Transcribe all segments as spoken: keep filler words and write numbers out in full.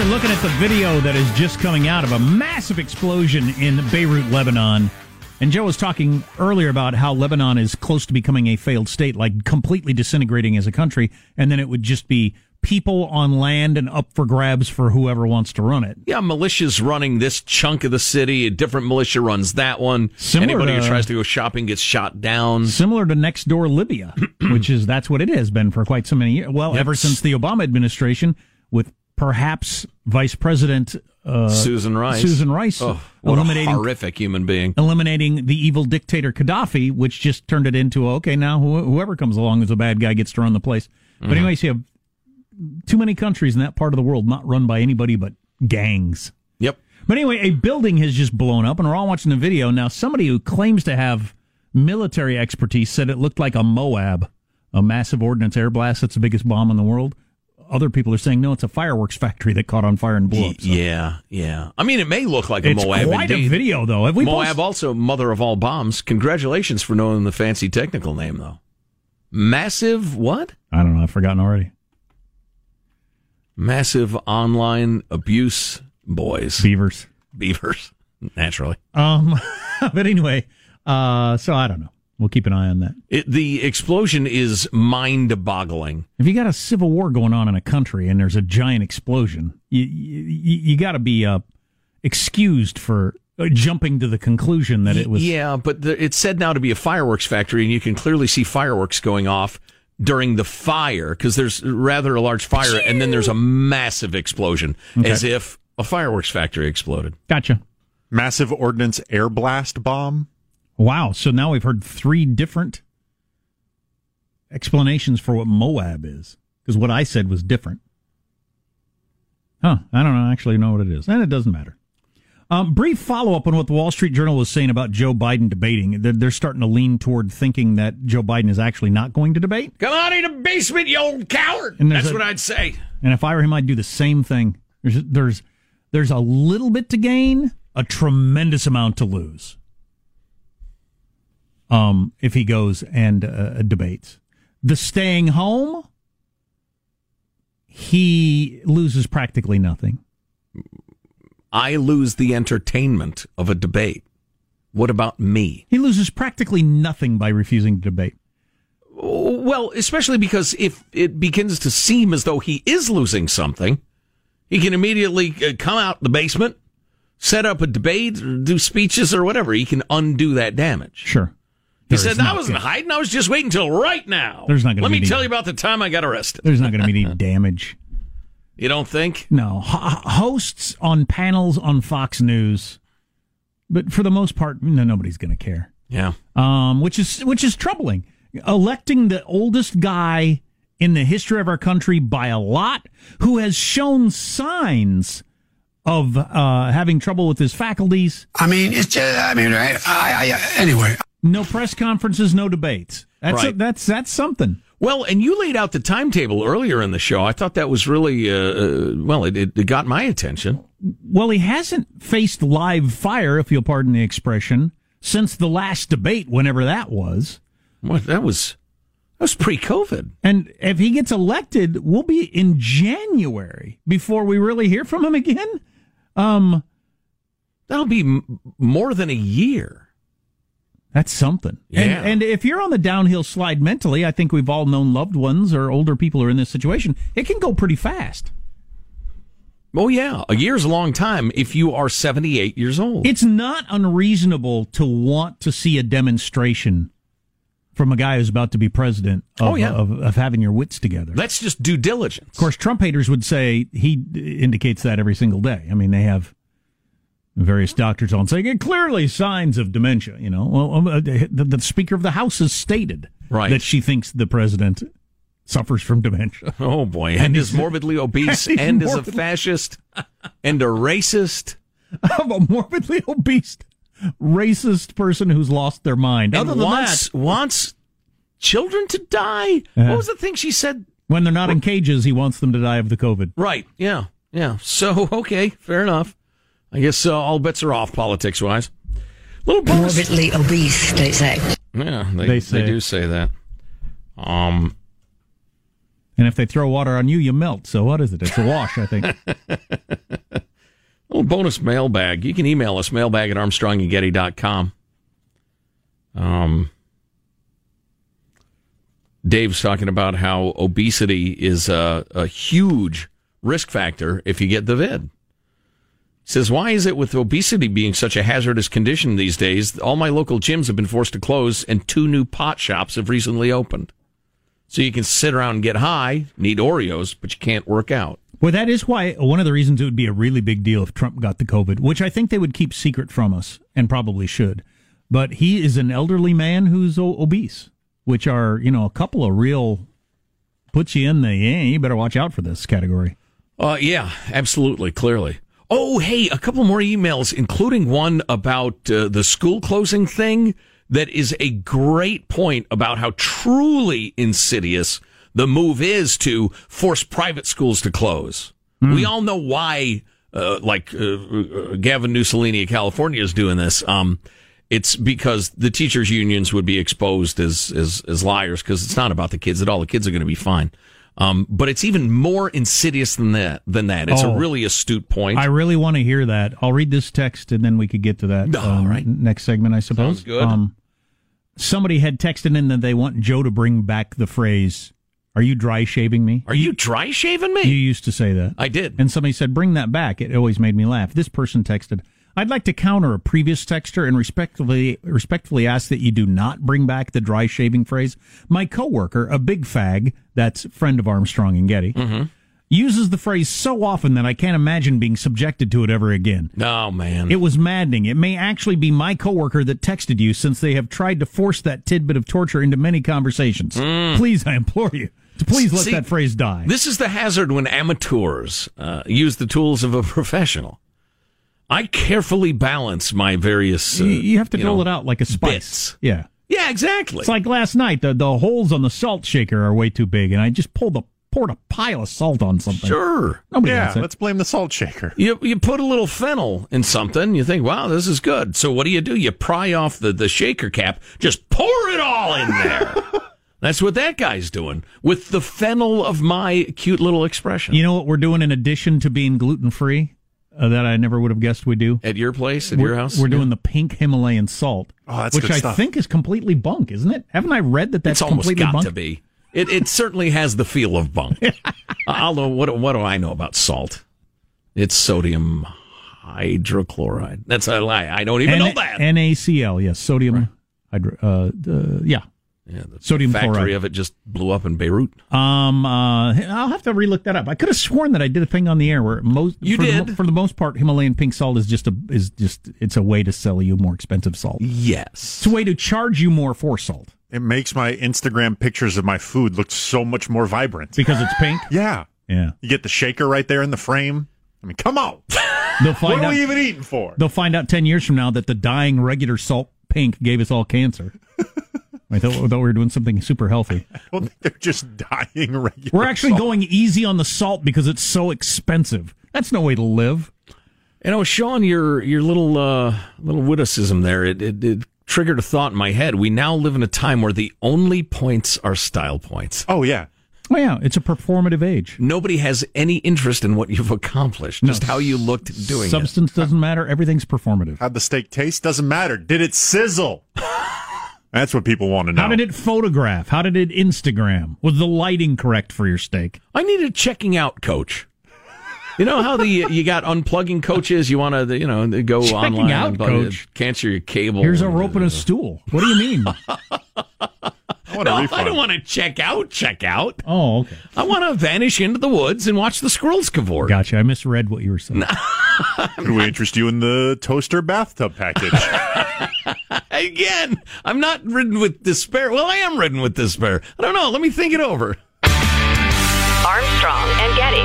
Are looking at the video that is just coming out of a massive explosion in Beirut, Lebanon. And Joe was talking earlier about how Lebanon is close to becoming a failed state, like completely disintegrating as a country, and then it would just be people on land and up for grabs for whoever wants to run it. Yeah, militia's running this chunk of the city. A different militia runs that one. Similar Anybody to, who tries to go shopping gets shot down. Similar to next door Libya, which is, that's what it has been for quite so many years. Well, that's, ever since the Obama administration with perhaps Vice President uh, Susan Rice. Susan Rice, oh, what eliminating, a horrific human being, eliminating the evil dictator Gaddafi, which just turned it into okay. Now wh- whoever comes along as a bad guy gets to run the place. Mm-hmm. But anyways, you have too many countries in that part of the world not run by anybody but gangs. Yep. But anyway, a building has just blown up, and we're all watching the video now. Somebody who claims to have military expertise said it looked like a MOAB, a massive ordnance air blast. That's the biggest bomb in the world. Other people are saying, no, it's a fireworks factory that caught on fire and blew up. So. Yeah, yeah. I mean, it may look like a it's Moab. It's quite indeed. A video, though. Have we Moab post- also, mother of all bombs. Congratulations for knowing the fancy technical name, though. Massive what? I don't know. I've forgotten already. Massive online abuse, boys. Beavers. Beavers, naturally. Um, But anyway, uh, so I don't know. We'll keep an eye on that. It, the explosion is mind-boggling. If you got a civil war going on in a country and there's a giant explosion, you you, you got to be uh, excused for jumping to the conclusion that it was. Yeah, but the, it's said now to be a fireworks factory, and you can clearly see fireworks going off during the fire because there's rather a large fire, and then there's a massive explosion, okay, as if a fireworks factory exploded. Gotcha. Massive ordnance air blast bomb. Wow, so now we've heard three different explanations for what Moab is, because what I said was different. Huh, I don't know, actually know what it is, and it doesn't matter. Um, brief follow-up on what the Wall Street Journal was saying about Joe Biden debating. They're, they're starting to lean toward thinking that Joe Biden is actually not going to debate. Come out of the basement, you old coward! That's a, what I'd say. And if I were him, I'd do the same thing. There's there's There's a little bit to gain, a tremendous amount to lose. Um, if he goes and uh, debates. The staying home, he loses practically nothing. I lose the entertainment of a debate. What about me? He loses practically nothing by refusing to debate. Well, especially because if it begins to seem as though he is losing something, he can immediately come out the basement, set up a debate, or do speeches or whatever. He can undo that damage. Sure. He there said, I wasn't good. hiding. I was just waiting until right now. There's not gonna Let be me any... tell you about the time I got arrested. There's not going to be any damage. You don't think? No. H- hosts on panels on Fox News, but for the most part, no, nobody's going to care. Yeah. Um, which is which is troubling. Electing the oldest guy in the history of our country by a lot, who has shown signs of uh, having trouble with his faculties. I mean, it's just, I mean, right? I, I, anyway. No press conferences, no debates. That's right. a, that's that's something. Well, and you laid out the timetable earlier in the show. I thought that was really, uh, well, it, it got my attention. Well, he hasn't faced live fire, if you'll pardon the expression, since the last debate, whenever that was. Well, that was... That was pre-COVID. And if he gets elected, we'll be in January before we really hear from him again. Um, That'll be m- more than a year. That's something. Yeah. And, and if you're on the downhill slide mentally, I think we've all known loved ones or older people who are in this situation. It can go pretty fast. Oh, yeah. A year's a long time if you are seventy-eight years old. It's not unreasonable to want to see a demonstration from a guy who's about to be president of, oh, yeah. of, of having your wits together. That's just due diligence. Of course, Trump haters would say he indicates that every single day. I mean, they have various doctors on saying, clearly signs of dementia, you know. Well, the, the Speaker of the House has stated right. that she thinks the president suffers from dementia. Oh, boy. And, and is morbidly obese and, and morbidly is a fascist and a racist. I'm a morbidly obese racist person who's lost their mind. And Other than wants, that, wants children to die. Uh-huh. What was the thing she said? When they're not well, in cages, he wants them to die of the COVID. Right. Yeah. Yeah. So okay, fair enough. I guess uh, all bets are off politics wise. Little bonus. Morbidly obese, they say. Yeah, they, they, say. they do say that. Um, and if they throw water on you, you melt. So what is it? It's a wash, I think. Little bonus mailbag. You can email us, mailbag at armstrong and getty dot com. Um, Dave's talking about how obesity is a, a huge risk factor if you get the vid. He says, why is it with obesity being such a hazardous condition these days, all my local gyms have been forced to close and two new pot shops have recently opened? So you can sit around and get high, need Oreos, but you can't work out. Well, that is why one of the reasons it would be a really big deal if Trump got the COVID, which I think they would keep secret from us and probably should. But he is an elderly man who's obese, which are, you know, a couple of real puts you in the, yeah, you better watch out for this category. Uh, yeah, absolutely. Clearly. Oh, hey, a couple more emails, including one about uh, the school closing thing. That is a great point about how truly insidious the move is to force private schools to close. Mm. We all know why, uh, like uh, uh, Gavin Mussolini of California is doing this. Um, it's because the teachers' unions would be exposed as as, as liars because it's not about the kids at all. The kids are going to be fine. Um, but it's even more insidious than that. Than that, it's oh, a really astute point. I really want to hear that. I'll read this text and then we could get to that. All um, right, next segment, I suppose. Sounds good. Um, somebody had texted in that they want Joe to bring back the phrase. Are you dry shaving me? Are you dry shaving me? You used to say that. I did. And somebody said, bring that back. It always made me laugh. This person texted, I'd like to counter a previous texter and respectfully respectfully ask that you do not bring back the dry shaving phrase. My coworker, a big fag, that's friend of Armstrong and Getty, mm-hmm. uses the phrase so often that I can't imagine being subjected to it ever again. Oh, man. It was maddening. It may actually be my coworker that texted you since they have tried to force that tidbit of torture into many conversations. Mm. Please, I implore you. Please let See, that phrase die. This is the hazard when amateurs uh, use the tools of a professional. I carefully balance my various. Uh, you have to you know, roll it out like a spice. Bits. Yeah. Yeah, exactly. It's like last night. The, the holes on the salt shaker are way too big, and I just pulled a, poured a pile of salt on something. Sure. Nobody yeah, let's blame the salt shaker. You, you put a little fennel in something. You think, wow, this is good. So what do you do? You pry off the, the shaker cap. Just pour it all in there. That's what that guy's doing with the fennel of my cute little expression. You know what we're doing in addition to being gluten-free uh, that I never would have guessed we do? At your place, at we're, your house? We're yeah. doing the pink Himalayan salt, oh, that's which good I stuff. think is completely bunk, isn't it? Haven't I read that that's it's completely bunk? It's almost got bunk? to be. It it certainly has the feel of bunk. Although, what what do I know about salt? It's sodium hydrochloride. That's a lie. I don't even N- know that. N A C L, yes, sodium. Right. Hydro, uh, uh, yeah. Yeah, the sodium factory chloride of it just blew up in Beirut. Um, uh, I'll have to relook that up. I could have sworn that I did a thing on the air where most you for did the, for the most part Himalayan pink salt is just a is just it's a way to sell you more expensive salt. Yes, it's a way to charge you more for salt. It makes my Instagram pictures of my food look so much more vibrant because it's pink. Yeah, yeah. You get the shaker right there in the frame. I mean, come on. They'll find what out, are we even eating for? They'll find out ten years from now that the dying regular salt pink gave us all cancer. I thought, thought we were doing something super healthy. I don't think they're just dying regular We're actually salt. Going easy on the salt because it's so expensive. That's no way to live. You know, Sean, your your little uh, little witticism there, it, it, it triggered a thought in my head. We now live in a time where the only points are style points. Oh, yeah. Oh, yeah. It's a performative age. Nobody has any interest in what you've accomplished, no, just how you looked doing substance it. Substance doesn't matter. Everything's performative. How'd the steak taste? Doesn't matter. Did it sizzle? That's what people want to know. How did it photograph? How did it Instagram? Was the lighting correct for your steak? I need a checking out coach. You know how the you got unplugging coaches? You want to you know go checking online out and coach. Cancel your cable. Here's a rope and a stool. What do you mean? I want no, a refund. I don't want to check out. Check out. Oh, okay. I want to vanish into the woods and watch the squirrels cavort. Gotcha. I misread what you were saying. Could we interest you in the toaster bathtub package? Again, I'm not ridden with despair. Well, I am ridden with despair. I don't know. Let me think it over. Armstrong and Getty.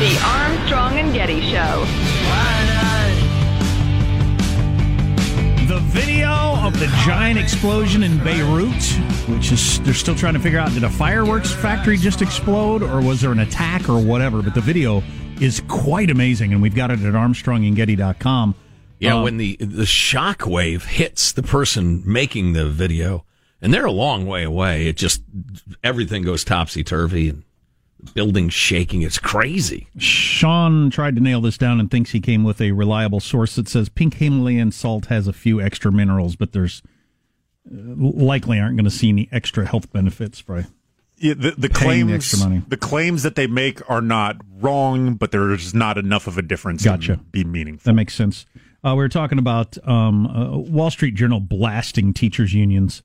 The Armstrong and Getty Show. The video of the giant explosion in Beirut, which is, they're still trying to figure out, did a fireworks factory just explode, or was there an attack or whatever? But the video is quite amazing, and we've got it at armstrong and getty dot com. Yeah, um, when the, the shock wave hits the person making the video, and they're a long way away, it just, everything goes topsy-turvy, and building shaking. It's crazy. Sean tried to nail this down and thinks he came with a reliable source that says pink Himalayan salt has a few extra minerals, but there's uh, likely aren't going to see any extra health benefits by yeah, the, the claims the extra money. The claims that they make are not wrong, but there's not enough of a difference gotcha. to be meaningful. That makes sense. Uh, we were talking about um, uh, Wall Street Journal blasting teachers' unions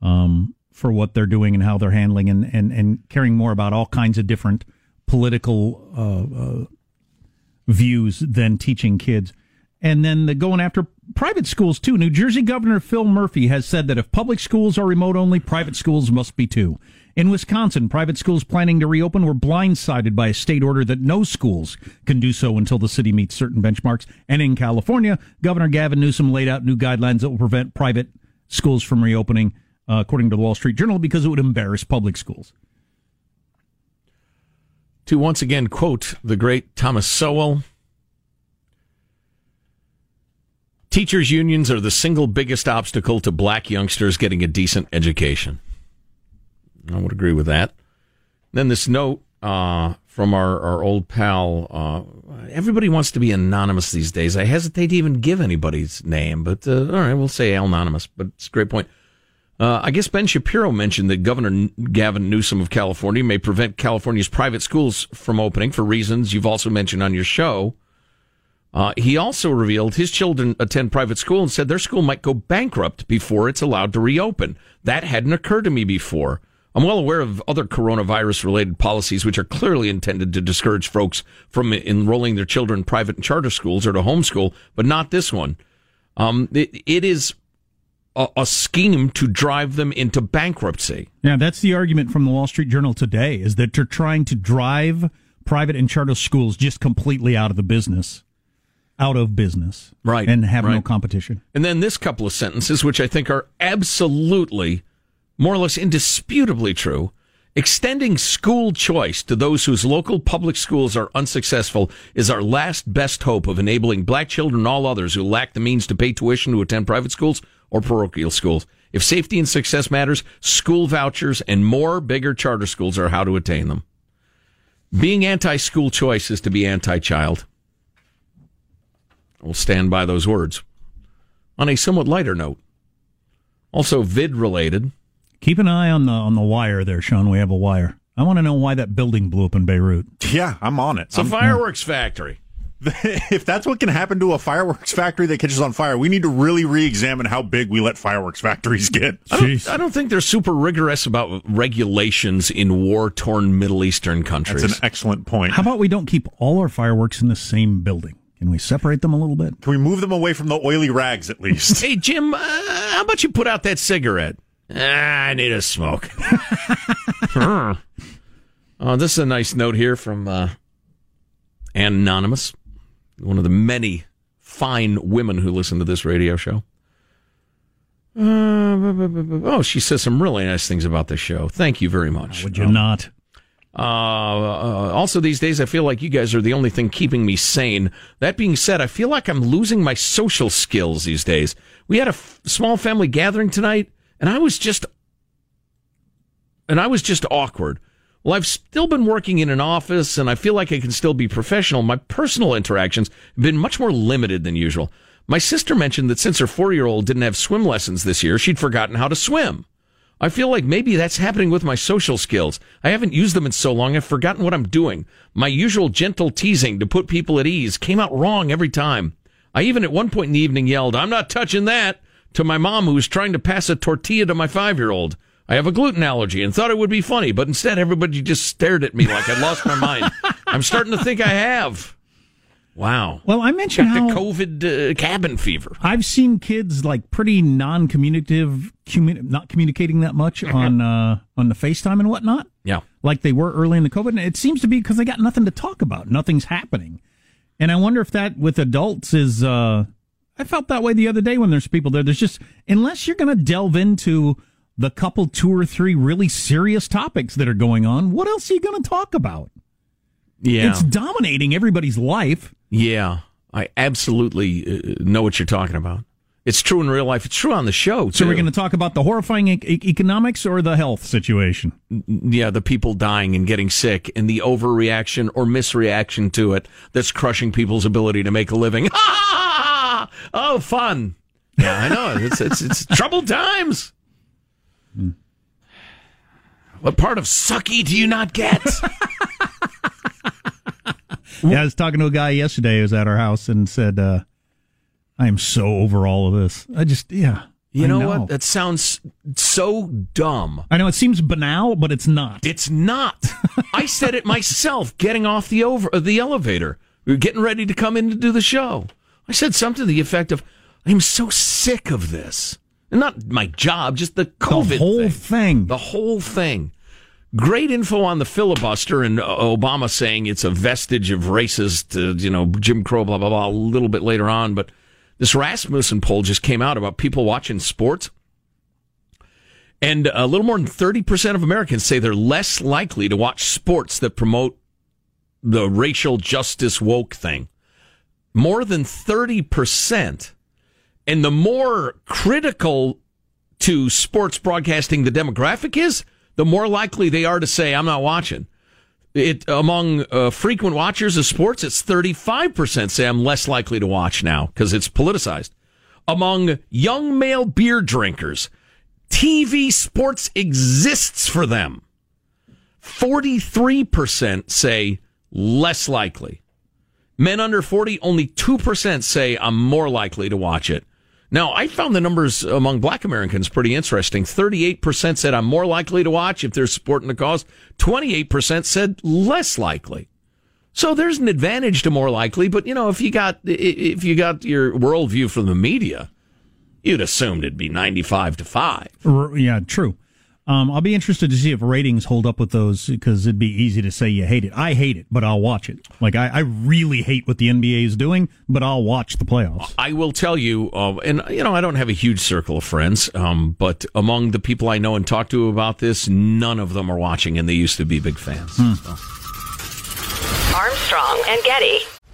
um for what they're doing and how they're handling and, and, and caring more about all kinds of different political uh, uh, views than teaching kids. And then the going after private schools, too. New Jersey Governor Phil Murphy has said that if public schools are remote only, private schools must be too. In Wisconsin, private schools planning to reopen were blindsided by a state order that no schools can do so until the city meets certain benchmarks. And in California, Governor Gavin Newsom laid out new guidelines that will prevent private schools from reopening, Uh, according to the Wall Street Journal, because it would embarrass public schools. To once again quote the great Thomas Sowell, teachers' unions are the single biggest obstacle to black youngsters getting a decent education. I would agree with that. Then this note uh, from our, our old pal, uh, everybody wants to be anonymous these days. I hesitate to even give anybody's name, but uh, all right, we'll say anonymous, but it's a great point. Uh, I guess Ben Shapiro mentioned that Governor Gavin Newsom of California may prevent California's private schools from opening for reasons you've also mentioned on your show. Uh, he also revealed his children attend private school and said their school might go bankrupt before it's allowed to reopen. That hadn't occurred to me before. I'm well aware of other coronavirus-related policies which are clearly intended to discourage folks from enrolling their children in private and charter schools or to homeschool, but not this one. Um, it, it is... a scheme to drive them into bankruptcy. Yeah, that's the argument from the Wall Street Journal today, is that they're trying to drive private and charter schools just completely out of the business, out of business, right, and have right. no competition. And then this couple of sentences, which I think are absolutely, more or less indisputably true, extending school choice to those whose local public schools are unsuccessful is our last best hope of enabling black children and all others who lack the means to pay tuition to attend private schools or parochial schools. If safety and success matters, school vouchers and more bigger charter schools are how to attain them. Being anti-school choice is to be anti-child. We'll stand by those words. On a somewhat lighter note, also vid-related. Keep an eye on the on the wire there, Sean. We have a wire. I want to know why that building blew up in Beirut. Yeah, I'm on it. It's I'm, a fireworks yeah. factory. If that's what can happen to a fireworks factory that catches on fire, we need to really re-examine how big we let fireworks factories get. I don't, I don't think they're super rigorous about regulations in war-torn Middle Eastern countries. That's an excellent point. How about we don't keep all our fireworks in the same building? Can we separate them a little bit? Can we move them away from the oily rags at least? Hey, Jim, uh, how about you put out that cigarette? Ah, I need a smoke. uh, this is a nice note here from uh, Anonymous, one of the many fine women who listen to this radio show. Uh, oh, she says some really nice things about this show. Thank you very much. Would you um, not? Uh, uh, also, these days, I feel like you guys are the only thing keeping me sane. That being said, I feel like I'm losing my social skills these days. We had a f- small family gathering tonight, and I was just, and I was just awkward. Well, I've still been working in an office, and I feel like I can still be professional. My personal interactions have been much more limited than usual. My sister mentioned that since her four-year-old didn't have swim lessons this year, she'd forgotten how to swim. I feel like maybe that's happening with my social skills. I haven't used them in so long, I've forgotten what I'm doing. My usual gentle teasing to put people at ease came out wrong every time. I even at one point in the evening yelled, "I'm not touching that," to my mom who was trying to pass a tortilla to my five-year-old. I have a gluten allergy and thought it would be funny, but instead everybody just stared at me like I'd lost my mind. I'm starting to think I have. Wow. Well, I mentioned how the COVID uh, cabin fever. I've seen kids like pretty non-communicative, commu- not communicating that much on uh, on the FaceTime and whatnot. Yeah, like they were early in the COVID. And it seems to be because they got nothing to talk about. Nothing's happening, and I wonder if that with adults is. Uh, I felt that way the other day when there's people there. There's just unless you're going to delve into the couple two or three really serious topics that are going on, what else are you going to talk about? Yeah, it's dominating everybody's life. Yeah, I absolutely know what you're talking about. It's true in real life. It's true on the show, too. So we're going to talk about the horrifying e- economics or the health situation? Yeah, the people dying and getting sick and the overreaction or misreaction to it that's crushing people's ability to make a living. Ah! Oh, fun. Yeah, I know. It's, it's, it's troubled times. Hmm. What part of sucky do you not get? Yeah, I was talking to a guy yesterday who was at our house and said, uh, I am so over all of this. I just, yeah. You know, know what? That sounds so dumb. I know it seems banal, but it's not. It's not. I said it myself getting off the over uh, the elevator. We were getting ready to come in to do the show. I said something to the effect of, I am so sick of this. And not my job, just the COVID thing. The whole thing. thing. The whole thing. Great info on the filibuster and Obama saying it's a vestige of racist, uh, you know, Jim Crow, blah, blah, blah, a little bit later on. But this Rasmussen poll just came out about people watching sports. And a little more than thirty percent of Americans say they're less likely to watch sports that promote the racial justice woke thing. More than thirty percent. And the more critical to sports broadcasting the demographic is, the more likely they are to say, I'm not watching. It among uh, frequent watchers of sports, it's thirty-five percent say I'm less likely to watch now because it's politicized. Among young male beer drinkers, T V sports exists for them. forty-three percent say less likely. Men under forty, only two percent say I'm more likely to watch it. Now, I found the numbers among black Americans pretty interesting. thirty-eight percent said I'm more likely to watch if they're supporting the cause. twenty-eight percent said less likely. So there's an advantage to more likely, but you know, if you got if you got your worldview from the media, you'd assumed it'd be ninety-five to five. Yeah, true. Um, I'll be interested to see if ratings hold up with those because it'd be easy to say you hate it. I hate it, but I'll watch it. Like, I, I really hate what the N B A is doing, but I'll watch the playoffs. I will tell you, uh, and, you know, I don't have a huge circle of friends, um, but among the people I know and talk to about this, none of them are watching, and they used to be big fans. Hmm. So. Armstrong and Getty.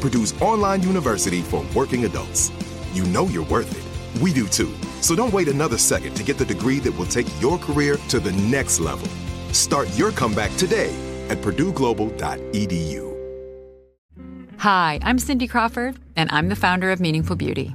Purdue's online university for working adults. You know you're worth it. We do too. So don't wait another second to get the degree that will take your career to the next level. Start your comeback today at purdue global dot e d u. Hi, I'm Cindy Crawford, and I'm the founder of Meaningful Beauty.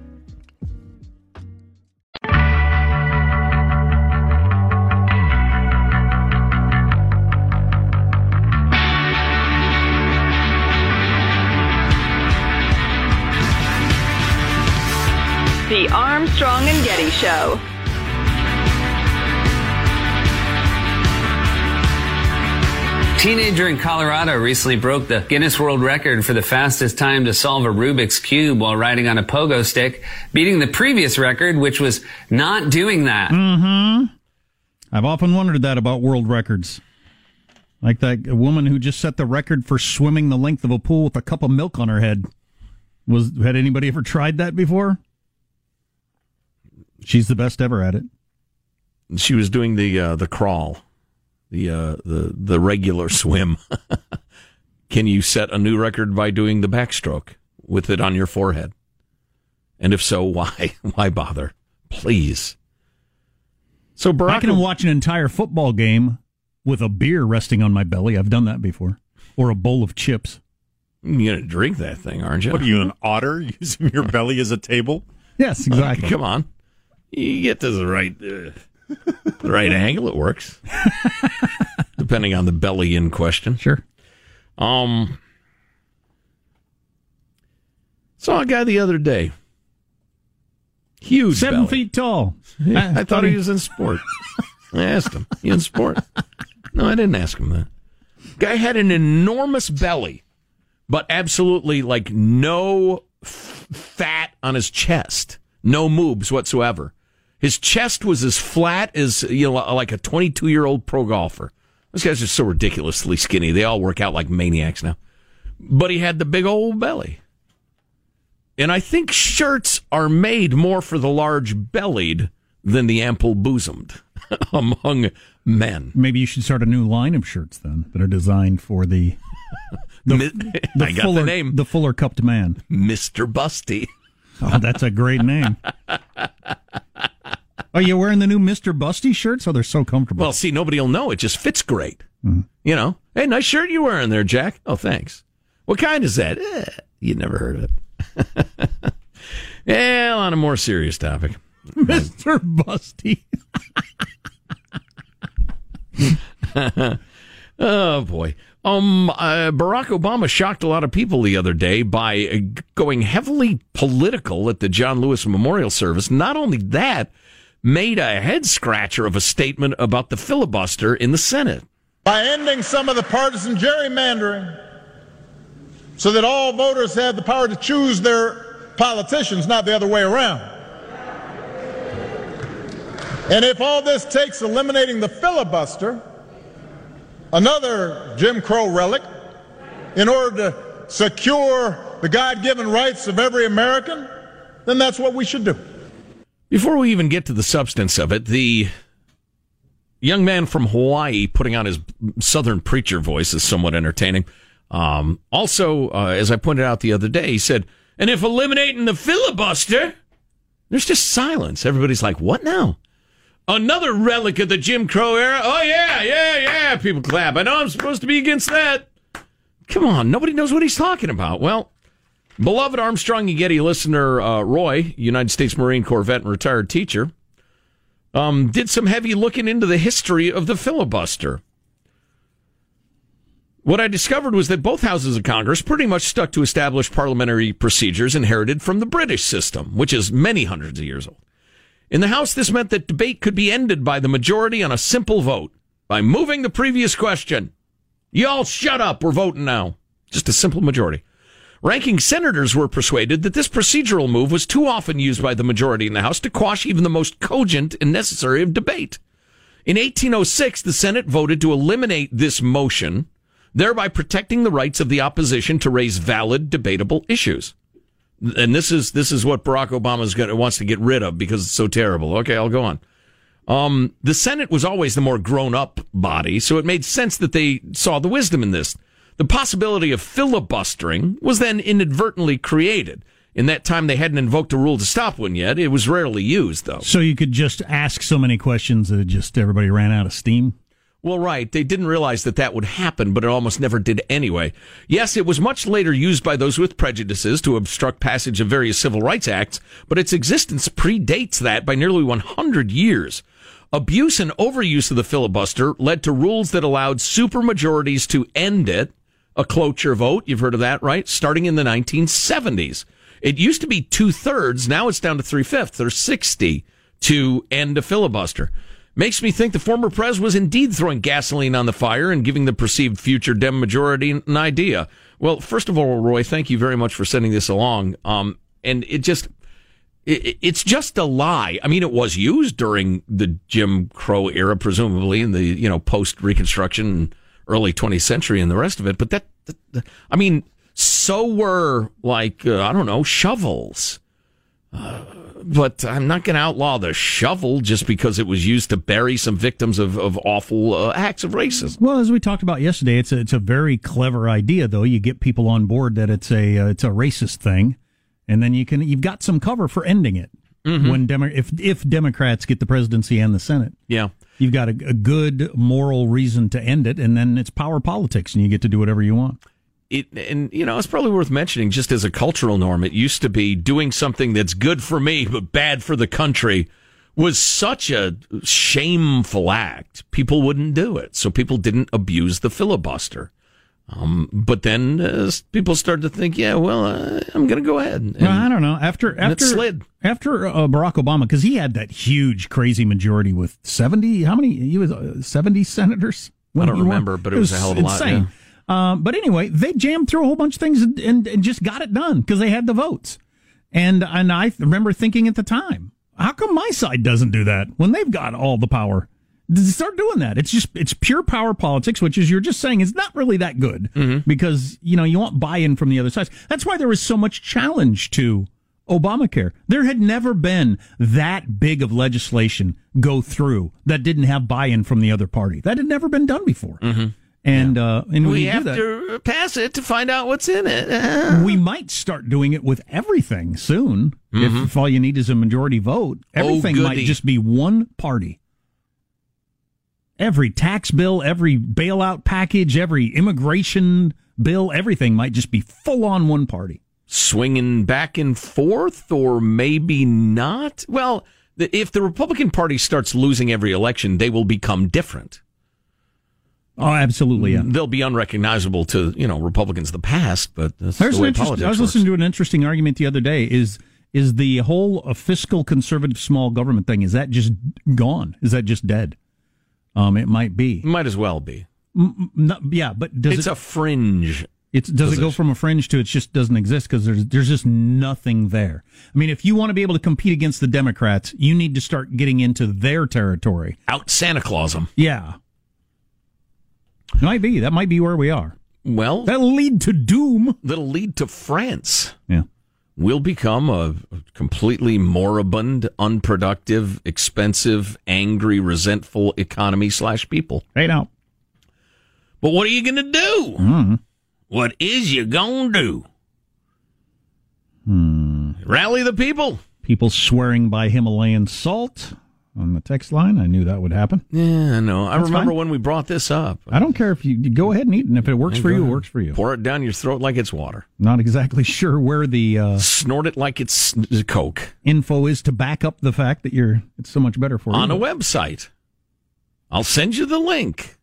The Armstrong and Getty Show. A teenager in Colorado recently broke the Guinness World Record for the fastest time to solve a Rubik's Cube while riding on a pogo stick, beating the previous record, which was not doing that. Mm-hmm. I've often wondered that about world records. Like that woman who just set the record for swimming the length of a pool with a cup of milk on her head. Was had anybody ever tried that before? She's the best ever at it. She was doing the uh, the crawl. The uh, the the regular swim. Can you set a new record by doing the backstroke with it on your forehead? And if so, why why bother? Please. So Barack, I can watch an entire football game with a beer resting on my belly. I've done that before, or a bowl of chips. You're gonna drink that thing, aren't you? What are you, an otter using your belly as a table? Yes, exactly. Uh, come on, you get to the right. Uh... The right angle, it works. Depending on the belly in question. Sure. Um, saw a guy the other day. Huge Seven belly. feet tall. Yeah, I, I thought, thought he was in sport. I asked him. He in sport? No, I didn't ask him that. Guy had an enormous belly, but absolutely like no f- fat on his chest. No moobs whatsoever. His chest was as flat as, you know, like a twenty-two-year-old pro golfer. Those guys are so ridiculously skinny. They all work out like maniacs now. But he had the big old belly. And I think shirts are made more for the large-bellied than the ample-bosomed among men. Maybe you should start a new line of shirts, then, that are designed for the, the, the, the I got fuller, the name. The fuller-cupped man. Mister Busty. Oh, that's a great name. Are you wearing the new Mister Busty shirts? Oh, they're so comfortable. Well, see, nobody will know. It just fits great. Mm-hmm. You know? Hey, nice shirt you're wearing there, Jack. Oh, thanks. What kind is that? Eh, you never heard of it. Well, on a more serious topic. Mister Busty. Oh, boy. Um, uh, Barack Obama shocked a lot of people the other day by uh, going heavily political at the John Lewis Memorial Service. Not only that, made a head-scratcher of a statement about the filibuster in the Senate. By ending some of the partisan gerrymandering so that all voters have the power to choose their politicians, not the other way around. And if all this takes eliminating the filibuster, another Jim Crow relic, in order to secure the God-given rights of every American, then that's what we should do. Before we even get to the substance of it, the young man from Hawaii putting on his southern preacher voice is somewhat entertaining. Um, also, uh, as I pointed out the other day, he said, and if eliminating the filibuster, there's just silence. Everybody's like, what now? Another relic of the Jim Crow era? Oh, yeah, yeah, yeah. People clap. I know I'm supposed to be against that. Come on. Nobody knows what he's talking about. Well, beloved Armstrong and Getty listener uh, Roy, United States Marine Corps vet and retired teacher, um, did some heavy looking into the history of the filibuster. What I discovered was that both houses of Congress pretty much stuck to established parliamentary procedures inherited from the British system, which is many hundreds of years old. In the House, this meant that debate could be ended by the majority on a simple vote, by moving the previous question. Y'all shut up, we're voting now. Just a simple majority. Ranking senators were persuaded that this procedural move was too often used by the majority in the House to quash even the most cogent and necessary of debate. In eighteen oh six, the Senate voted to eliminate this motion, thereby protecting the rights of the opposition to raise valid, debatable issues. And this is this is what Barack Obama wants to get rid of because it's so terrible. Okay, I'll go on. Um, the Senate was always the more grown-up body, so it made sense that they saw the wisdom in this. The possibility of filibustering was then inadvertently created. In that time, they hadn't invoked a rule to stop one yet. It was rarely used, though. So you could just ask so many questions that it just everybody ran out of steam? Well, right. They didn't realize that that would happen, but it almost never did anyway. Yes, it was much later used by those with prejudices to obstruct passage of various civil rights acts, but its existence predates that by nearly one hundred years. Abuse and overuse of the filibuster led to rules that allowed supermajorities to end it, a cloture vote, you've heard of that, right? Starting in the nineteen seventies. It used to be two-thirds, now it's down to three-fifths, or sixty, to end a filibuster. Makes me think the former prez was indeed throwing gasoline on the fire and giving the perceived future Dem majority an idea. Well, first of all, Roy, thank you very much for sending this along. Um, and it just, it, it's just a lie. I mean, it was used during the Jim Crow era, presumably, in the, you know, post-Reconstruction, early twentieth century and the rest of it. But that, that I mean, so were, like, uh, I don't know, shovels. Uh, But I'm not going to outlaw the shovel just because it was used to bury some victims of, of awful uh, acts of racism. Well, as we talked about yesterday, it's a, it's a very clever idea, though. You get people on board that it's a uh, it's a racist thing, and then you can you've got some cover for ending it mm-hmm. when Demo- if if Democrats get the presidency and the Senate. Yeah, you've got a, a good moral reason to end it, and then it's power politics, and you get to do whatever you want. It, and, you know, it's probably worth mentioning just as a cultural norm. It used to be doing something that's good for me but bad for the country was such a shameful act. People wouldn't do it. So people didn't abuse the filibuster. Um, but then uh, people started to think, yeah, well, uh, I'm going to go ahead. And, well, I don't know. After after slid. after uh, Barack Obama, because he had that huge, crazy majority with seventy. How many? He was uh, seventy senators. When I don't remember, won? but it, it was, was a hell of a insane. lot. Yeah. Um, but anyway, they jammed through a whole bunch of things and, and, and just got it done because they had the votes. And and I remember thinking at the time, how come my side doesn't do that when they've got all the power? Start doing that. It's just it's pure power politics, which is you're just saying is not really that good mm-hmm. because, you know, you want buy-in from the other side. That's why there was so much challenge to Obamacare. There had never been that big of legislation go through that didn't have buy-in from the other party. That had never been done before. Mm-hmm. And yeah. uh, and we have that, to pass it to find out what's in it. We might start doing it with everything soon. Mm-hmm. If, if all you need is a majority vote, everything oh, might just be one party. Every tax bill, every bailout package, every immigration bill, everything might just be full on one party. swinging back and forth, or maybe not? Well, if the Republican Party starts losing every election, they will become different. Oh, absolutely. Yeah. They'll be unrecognizable to, you know, Republicans of the past, but that's the way politics works. I was listening to an interesting argument the other day. Is is the whole uh, fiscal conservative small government thing, is that just gone? Is that just dead? Um, it might be. Might as well be. M- not, yeah, but does it's it... It's a fringe. It's, does position. It go from a fringe to it just doesn't exist because there's there's just nothing there. I mean, if you want to be able to compete against the Democrats, you need to start getting into their territory. Out Santa Claus them. Yeah. It might be. That might be where we are. Well, that'll lead to doom. That'll lead to France. Yeah. We'll become a completely moribund, unproductive, expensive, angry, resentful economy slash people. Right now. But what are you going to do? Mm-hmm. What is you gonna do? Hmm. Rally the people. People swearing by Himalayan salt on the text line. I knew that would happen. Yeah, I know. I That's remember fine. When we brought this up. I don't care if you, you go ahead and eat, and if it works yeah, for you, it works for you. Pour it down your throat like it's water. Not exactly sure where the... Uh, Snort it like it's Coke. ...info is to back up the fact that you're it's so much better for you. On a website. I'll send you the link.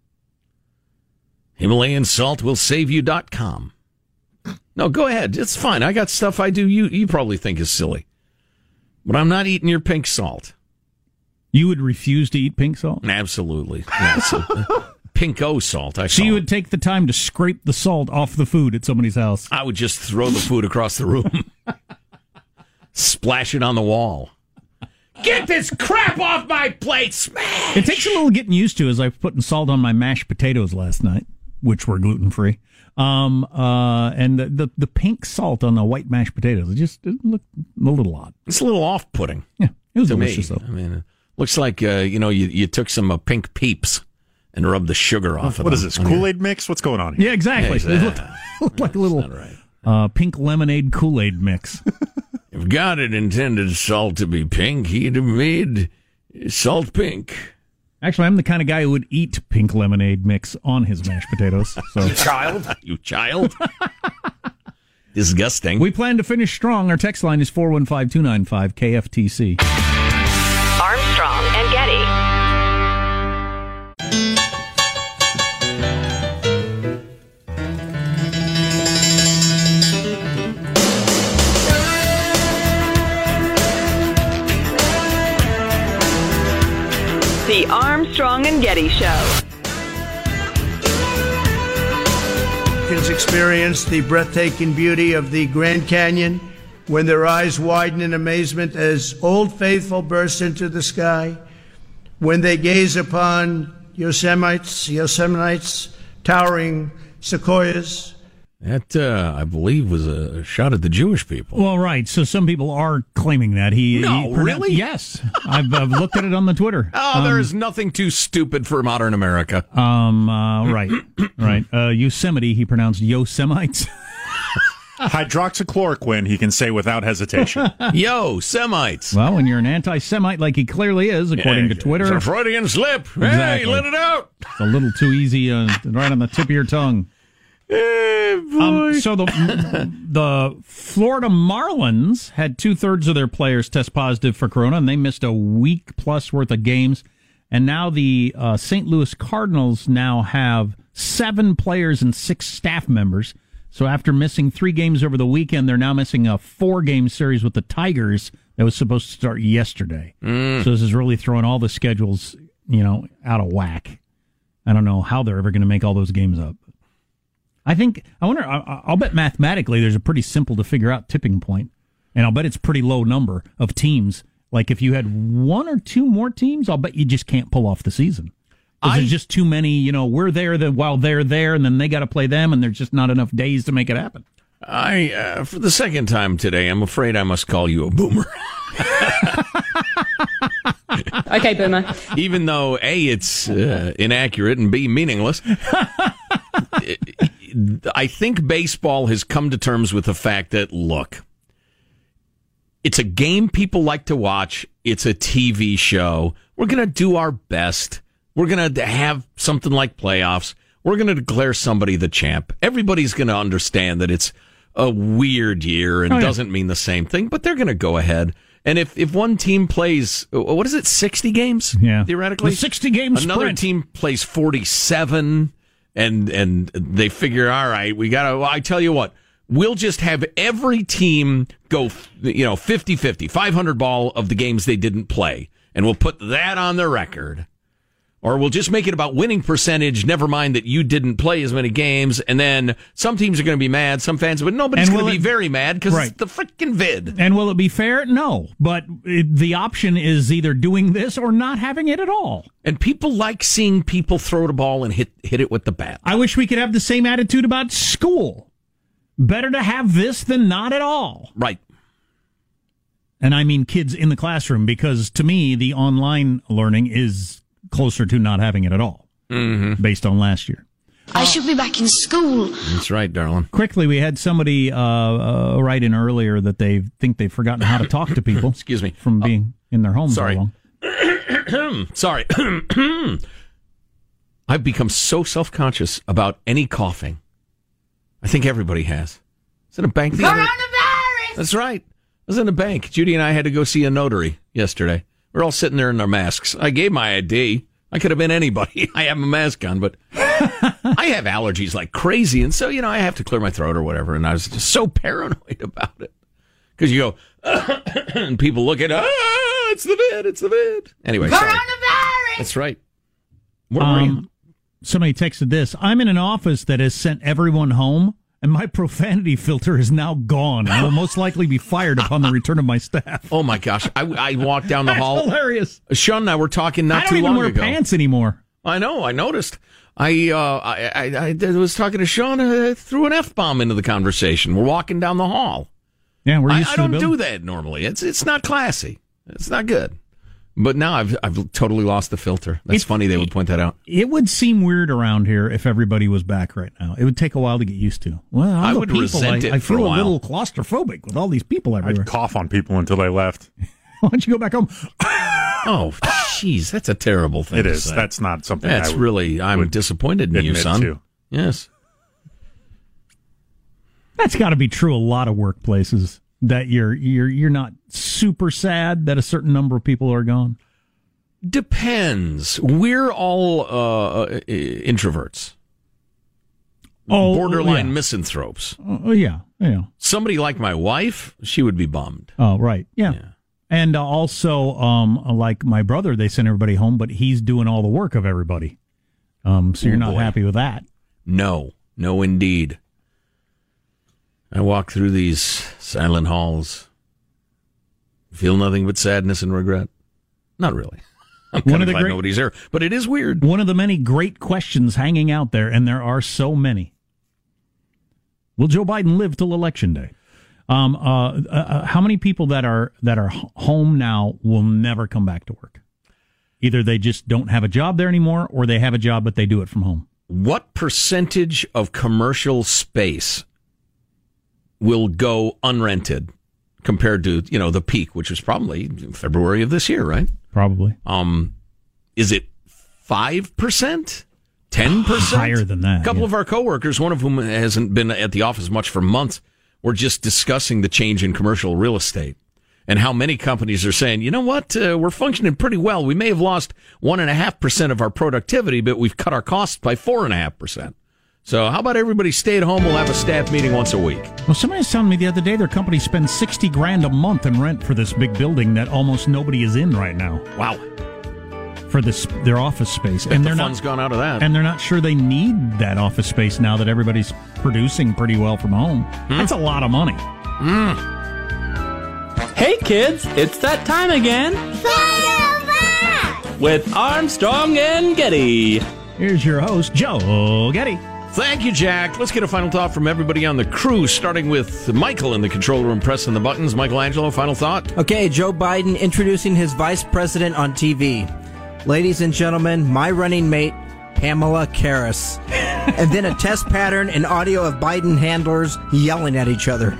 Himalayan salt will save you dot com. No, go ahead. It's fine. I got stuff I do you you probably think is silly. But I'm not eating your pink salt. You would refuse to eat pink salt? Absolutely. Yeah, so, uh, pinko salt. I so you would it. Take the time to scrape the salt off the food at somebody's house? I would just throw the food across the room. Splash it on the wall. Get this crap off my plate! Smash! It takes a little getting used to as I was putting salt on my mashed potatoes last night, which were gluten-free. Um, uh, and the, the, the pink salt on the white mashed potatoes, it just it looked a little odd. It's a little off-putting. Yeah, it was delicious, me. Though. I mean, it looks like, uh, you know, you, you took some uh, pink peeps and rubbed the sugar off what, of it. What is this, Kool-Aid here. Mix? What's going on here? Yeah, exactly. Yeah, exactly. It looked, looked like a little right. uh, pink lemonade Kool-Aid mix. If God had intended salt to be pink, he'd have made salt pink. Actually, I'm the kind of guy who would eat pink lemonade mix on his mashed potatoes. So. You child. You child. Disgusting. We plan to finish strong. Our text line is four one five, two nine five, K F T C. Armstrong and Getty. The Armstrong and Getty Show. Americans experience the breathtaking beauty of the Grand Canyon when their eyes widen in amazement as Old Faithful bursts into the sky, when they gaze upon Yosemite's, Yosemite's towering sequoias. That, uh, I believe, was a shot at the Jewish people. Well, right. So some people are claiming that. he. No, he pronounced- really? Yes. I've, I've looked at it on the Twitter. Oh, um, there is nothing too stupid for modern America. Um, uh, right. right. Uh, Yosemite, he pronounced Yosemites. Hydroxychloroquine, he can say without hesitation. Yo, Semites. Well, when you're an anti-Semite like he clearly is, according yeah, to Twitter. It's a Freudian slip. Exactly. Hey, let it out. It's a little too easy, uh, right on the tip of your tongue. Hey, boy. Um, so the the Florida Marlins had two-thirds of their players test positive for corona, and they missed a week-plus worth of games. And now the uh, Saint Louis Cardinals now have seven players and six staff members. So after missing three games over the weekend, they're now missing a four-game series with the Tigers that was supposed to start yesterday. Mm. So this is really throwing all the schedules, you know, out of whack. I don't know how they're ever going to make all those games up. I think, I wonder, I'll bet mathematically there's a pretty simple to figure out tipping point, and I'll bet it's pretty low number of teams. Like if you had one or two more teams, I'll bet you just can't pull off the season. I, there's just too many, you know, we're there the, while they're there, and then they got to play them, and there's just not enough days to make it happen. I, uh, for the second time today, I'm afraid I must call you a boomer. Okay, boomer. Even though, A, it's uh, inaccurate, and B, meaningless. it, I think baseball has come to terms with the fact that, look, it's a game people like to watch. It's a T V show. We're going to do our best. We're going to have something like playoffs. We're going to declare somebody the champ. Everybody's going to understand that it's a weird year and oh, yeah. doesn't mean the same thing, but they're going to go ahead. And if, if one team plays, what is it, sixty games? Yeah. Theoretically? The sixty-game sprint. Another team plays forty-seven, and and they figure, all right, we got to, well, I tell you what, we'll just have every team go, you know, fifty-fifty, five hundred ball of the games they didn't play, and we'll put that on the record. Or we'll just make it about winning percentage, never mind that you didn't play as many games, and then some teams are going to be mad, some fans, but nobody's going to be very mad because right. it's the freaking vid. And will it be fair? No. But it, the option is either doing this or not having it at all. And people like seeing people throw the ball and hit, hit it with the bat. I wish we could have the same attitude about school. Better to have this than not at all. Right. And I mean kids in the classroom, because to me, the online learning is closer to not having it at all, mm-hmm. based on last year. I should be back in school. That's right, darling. Quickly, we had somebody uh, uh, write in earlier that they think they've forgotten how to talk to people. Excuse me. From being oh, in their homes so long. Sorry. I've become so self-conscious about any coughing. I think everybody has. Is it a bank? Coronavirus! That's right. I was in a bank. Judy and I had to go see a notary yesterday. We're all sitting there in our masks. I gave my I D. I could have been anybody. I have a mask on, but I have allergies like crazy. And so, you know, I have to clear my throat or whatever. And I was just so paranoid about it. Because you go, and people look at, ah, it's the vid, it's the vid. Anyway. Coronavirus! That's right. What are we on? Somebody texted this. I'm in an office that has sent everyone home, and my profanity filter is now gone and will most likely be fired upon the return of my staff. Oh, my gosh. I, I walked down the hall. That's hilarious. Sean and I were talking not too long ago. I don't even wear pants anymore. I know. I noticed. I, uh, I, I, I was talking to Sean and I threw an F-bomb into the conversation. We're walking down the hall. Yeah, we're used I, to I don't do that normally. It's it's not classy. It's not good. But now I've I've totally lost the filter. That's it's, funny they would point that out. It would seem weird around here if everybody was back right now. It would take a while to get used to. Well, all I the would people, resent I, it I feel for a, a little claustrophobic with all these people everywhere. I'd cough on people until they left. Why don't you go back home? Oh, jeez, that's a terrible thing. It to is. Say. That's not something. That's I would, really. I'm would disappointed in you, son. To. Yes, that's got to be true. A lot of workplaces. That you're you're you're not super sad that a certain number of people are gone? Depends. We're all uh, introverts. Oh, borderline yeah. misanthropes. Oh yeah, yeah. Somebody like my wife, she would be bummed. Oh right, yeah. yeah. And uh, also, um, like my brother, they send everybody home, but he's doing all the work of everybody. Um, so oh, you're not boy. happy with that? No, no, indeed. I walk through these silent halls, feel nothing but sadness and regret. Not really. I'm kind of glad great, nobody's there, but it is weird. One of the many great questions hanging out there, and there are so many. Will Joe Biden live till Election Day? Um, uh, uh, how many people that are that are home now will never come back to work? Either they just don't have a job there anymore, or they have a job but they do it from home. What percentage of commercial space will go unrented compared to, you know, the peak, which was probably February of this year, right? Probably. Um, is it five percent? ten percent? Higher than that. A couple yeah. of our coworkers, one of whom hasn't been at the office much for months, were just discussing the change in commercial real estate and how many companies are saying, you know what, uh, we're functioning pretty well. We may have lost one point five percent of our productivity, but we've cut our costs by four point five percent. So how about everybody stay at home? We'll have a staff meeting once a week. Well, somebody was telling me the other day their company spends sixty grand a month in rent for this big building that almost nobody is in right now. Wow. For this their office space. And the fund's gone out of that. And they're not sure they need that office space now that everybody's producing pretty well from home. Hmm? That's a lot of money. Mm. Hey, kids, it's that time again. Fire back! With Armstrong and Getty. Here's your host, Joe Getty. Thank you, Jack. Let's get a final thought from everybody on the crew, starting with Michael in the control room pressing the buttons. Michelangelo, final thought? Okay, Joe Biden introducing his vice president on T V. Ladies and gentlemen, my running mate, Pamela Harris. And then a test pattern and audio of Biden handlers yelling at each other.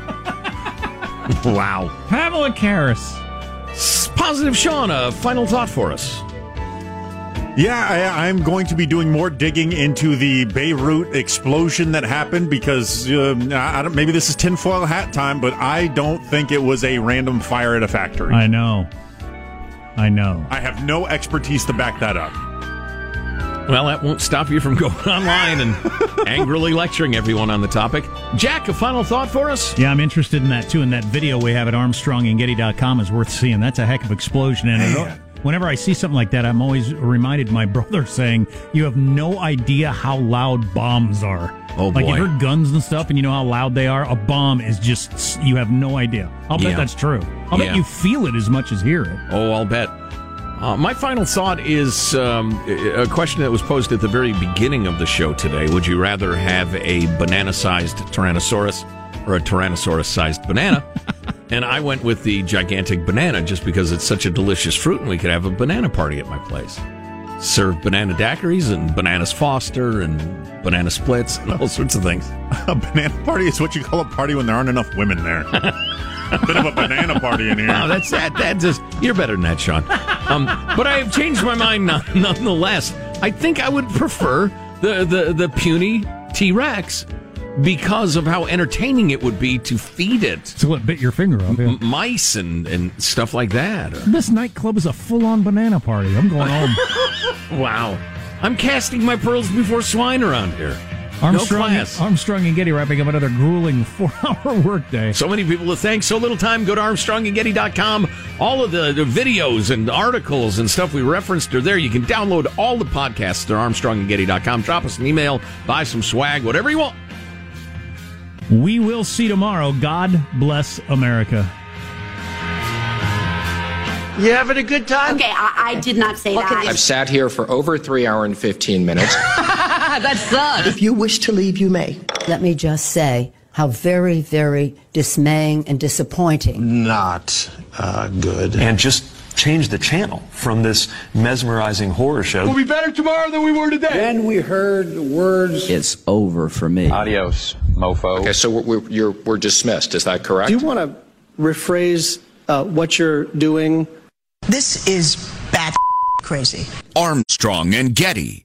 Wow. Pamela Harris. Positive Sean, a final thought for us. Yeah, I, I'm going to be doing more digging into the Beirut explosion that happened because uh, I don't. Maybe this is tinfoil hat time, but I don't think it was a random fire at a factory. I know. I know. I have no expertise to back that up. Well, that won't stop you from going online and angrily lecturing everyone on the topic. Jack, a final thought for us? Yeah, I'm interested in that, too. And that video we have at Armstrong and Getty dot com is worth seeing. That's a heck of an explosion. And yeah. whenever I see something like that, I'm always reminded my brother saying, you have no idea how loud bombs are. Oh, boy. Like, you heard guns and stuff, and you know how loud they are. A bomb is just, you have no idea. I'll bet yeah. that's true. I'll yeah. bet you feel it as much as hear it. Oh, I'll bet. Uh, my final thought is um, a question that was posed at the very beginning of the show today. Would you rather have a banana-sized Tyrannosaurus or a Tyrannosaurus-sized banana? And I went with the gigantic banana just because it's such a delicious fruit and we could have a banana party at my place. Serve banana daiquiris and bananas foster and banana splits and all sorts of things. A banana party is what you call a party when there aren't enough women there. A bit of a banana party in here. Wow, that's that. That just you're better than that, Sean. Um, but I have changed my mind nonetheless. I think I would prefer the the, the puny T-Rex because of how entertaining it would be to feed it. So what bit your finger off? Yeah. M- mice and, and stuff like that. This nightclub is a full-on banana party. I'm going home. Wow, I'm casting my pearls before swine around here. Armstrong, no Armstrong and Getty wrapping up another grueling four-hour workday. So many people to thank, so little time. Go to Armstrong and Getty dot com. All of the, the videos and articles and stuff we referenced are there. You can download all the podcasts through Armstrong and Getty dot com. Drop us an email, buy some swag, whatever you want. We will see tomorrow. God bless America. You having a good time? Okay, I, I did not say that. I've sat here for over three hours and fifteen minutes. That sucks. If you wish to leave, you may. Let me just say how very, very dismaying and disappointing. Not uh, good. And just change the channel from this mesmerizing horror show. We'll be better tomorrow than we were today. Then we heard the words. It's over for me. Adios, mofo. Okay, so we're, we're, you're, we're dismissed. Is that correct? Do you want to rephrase uh, what you're doing? This is bat crazy. Armstrong and Getty.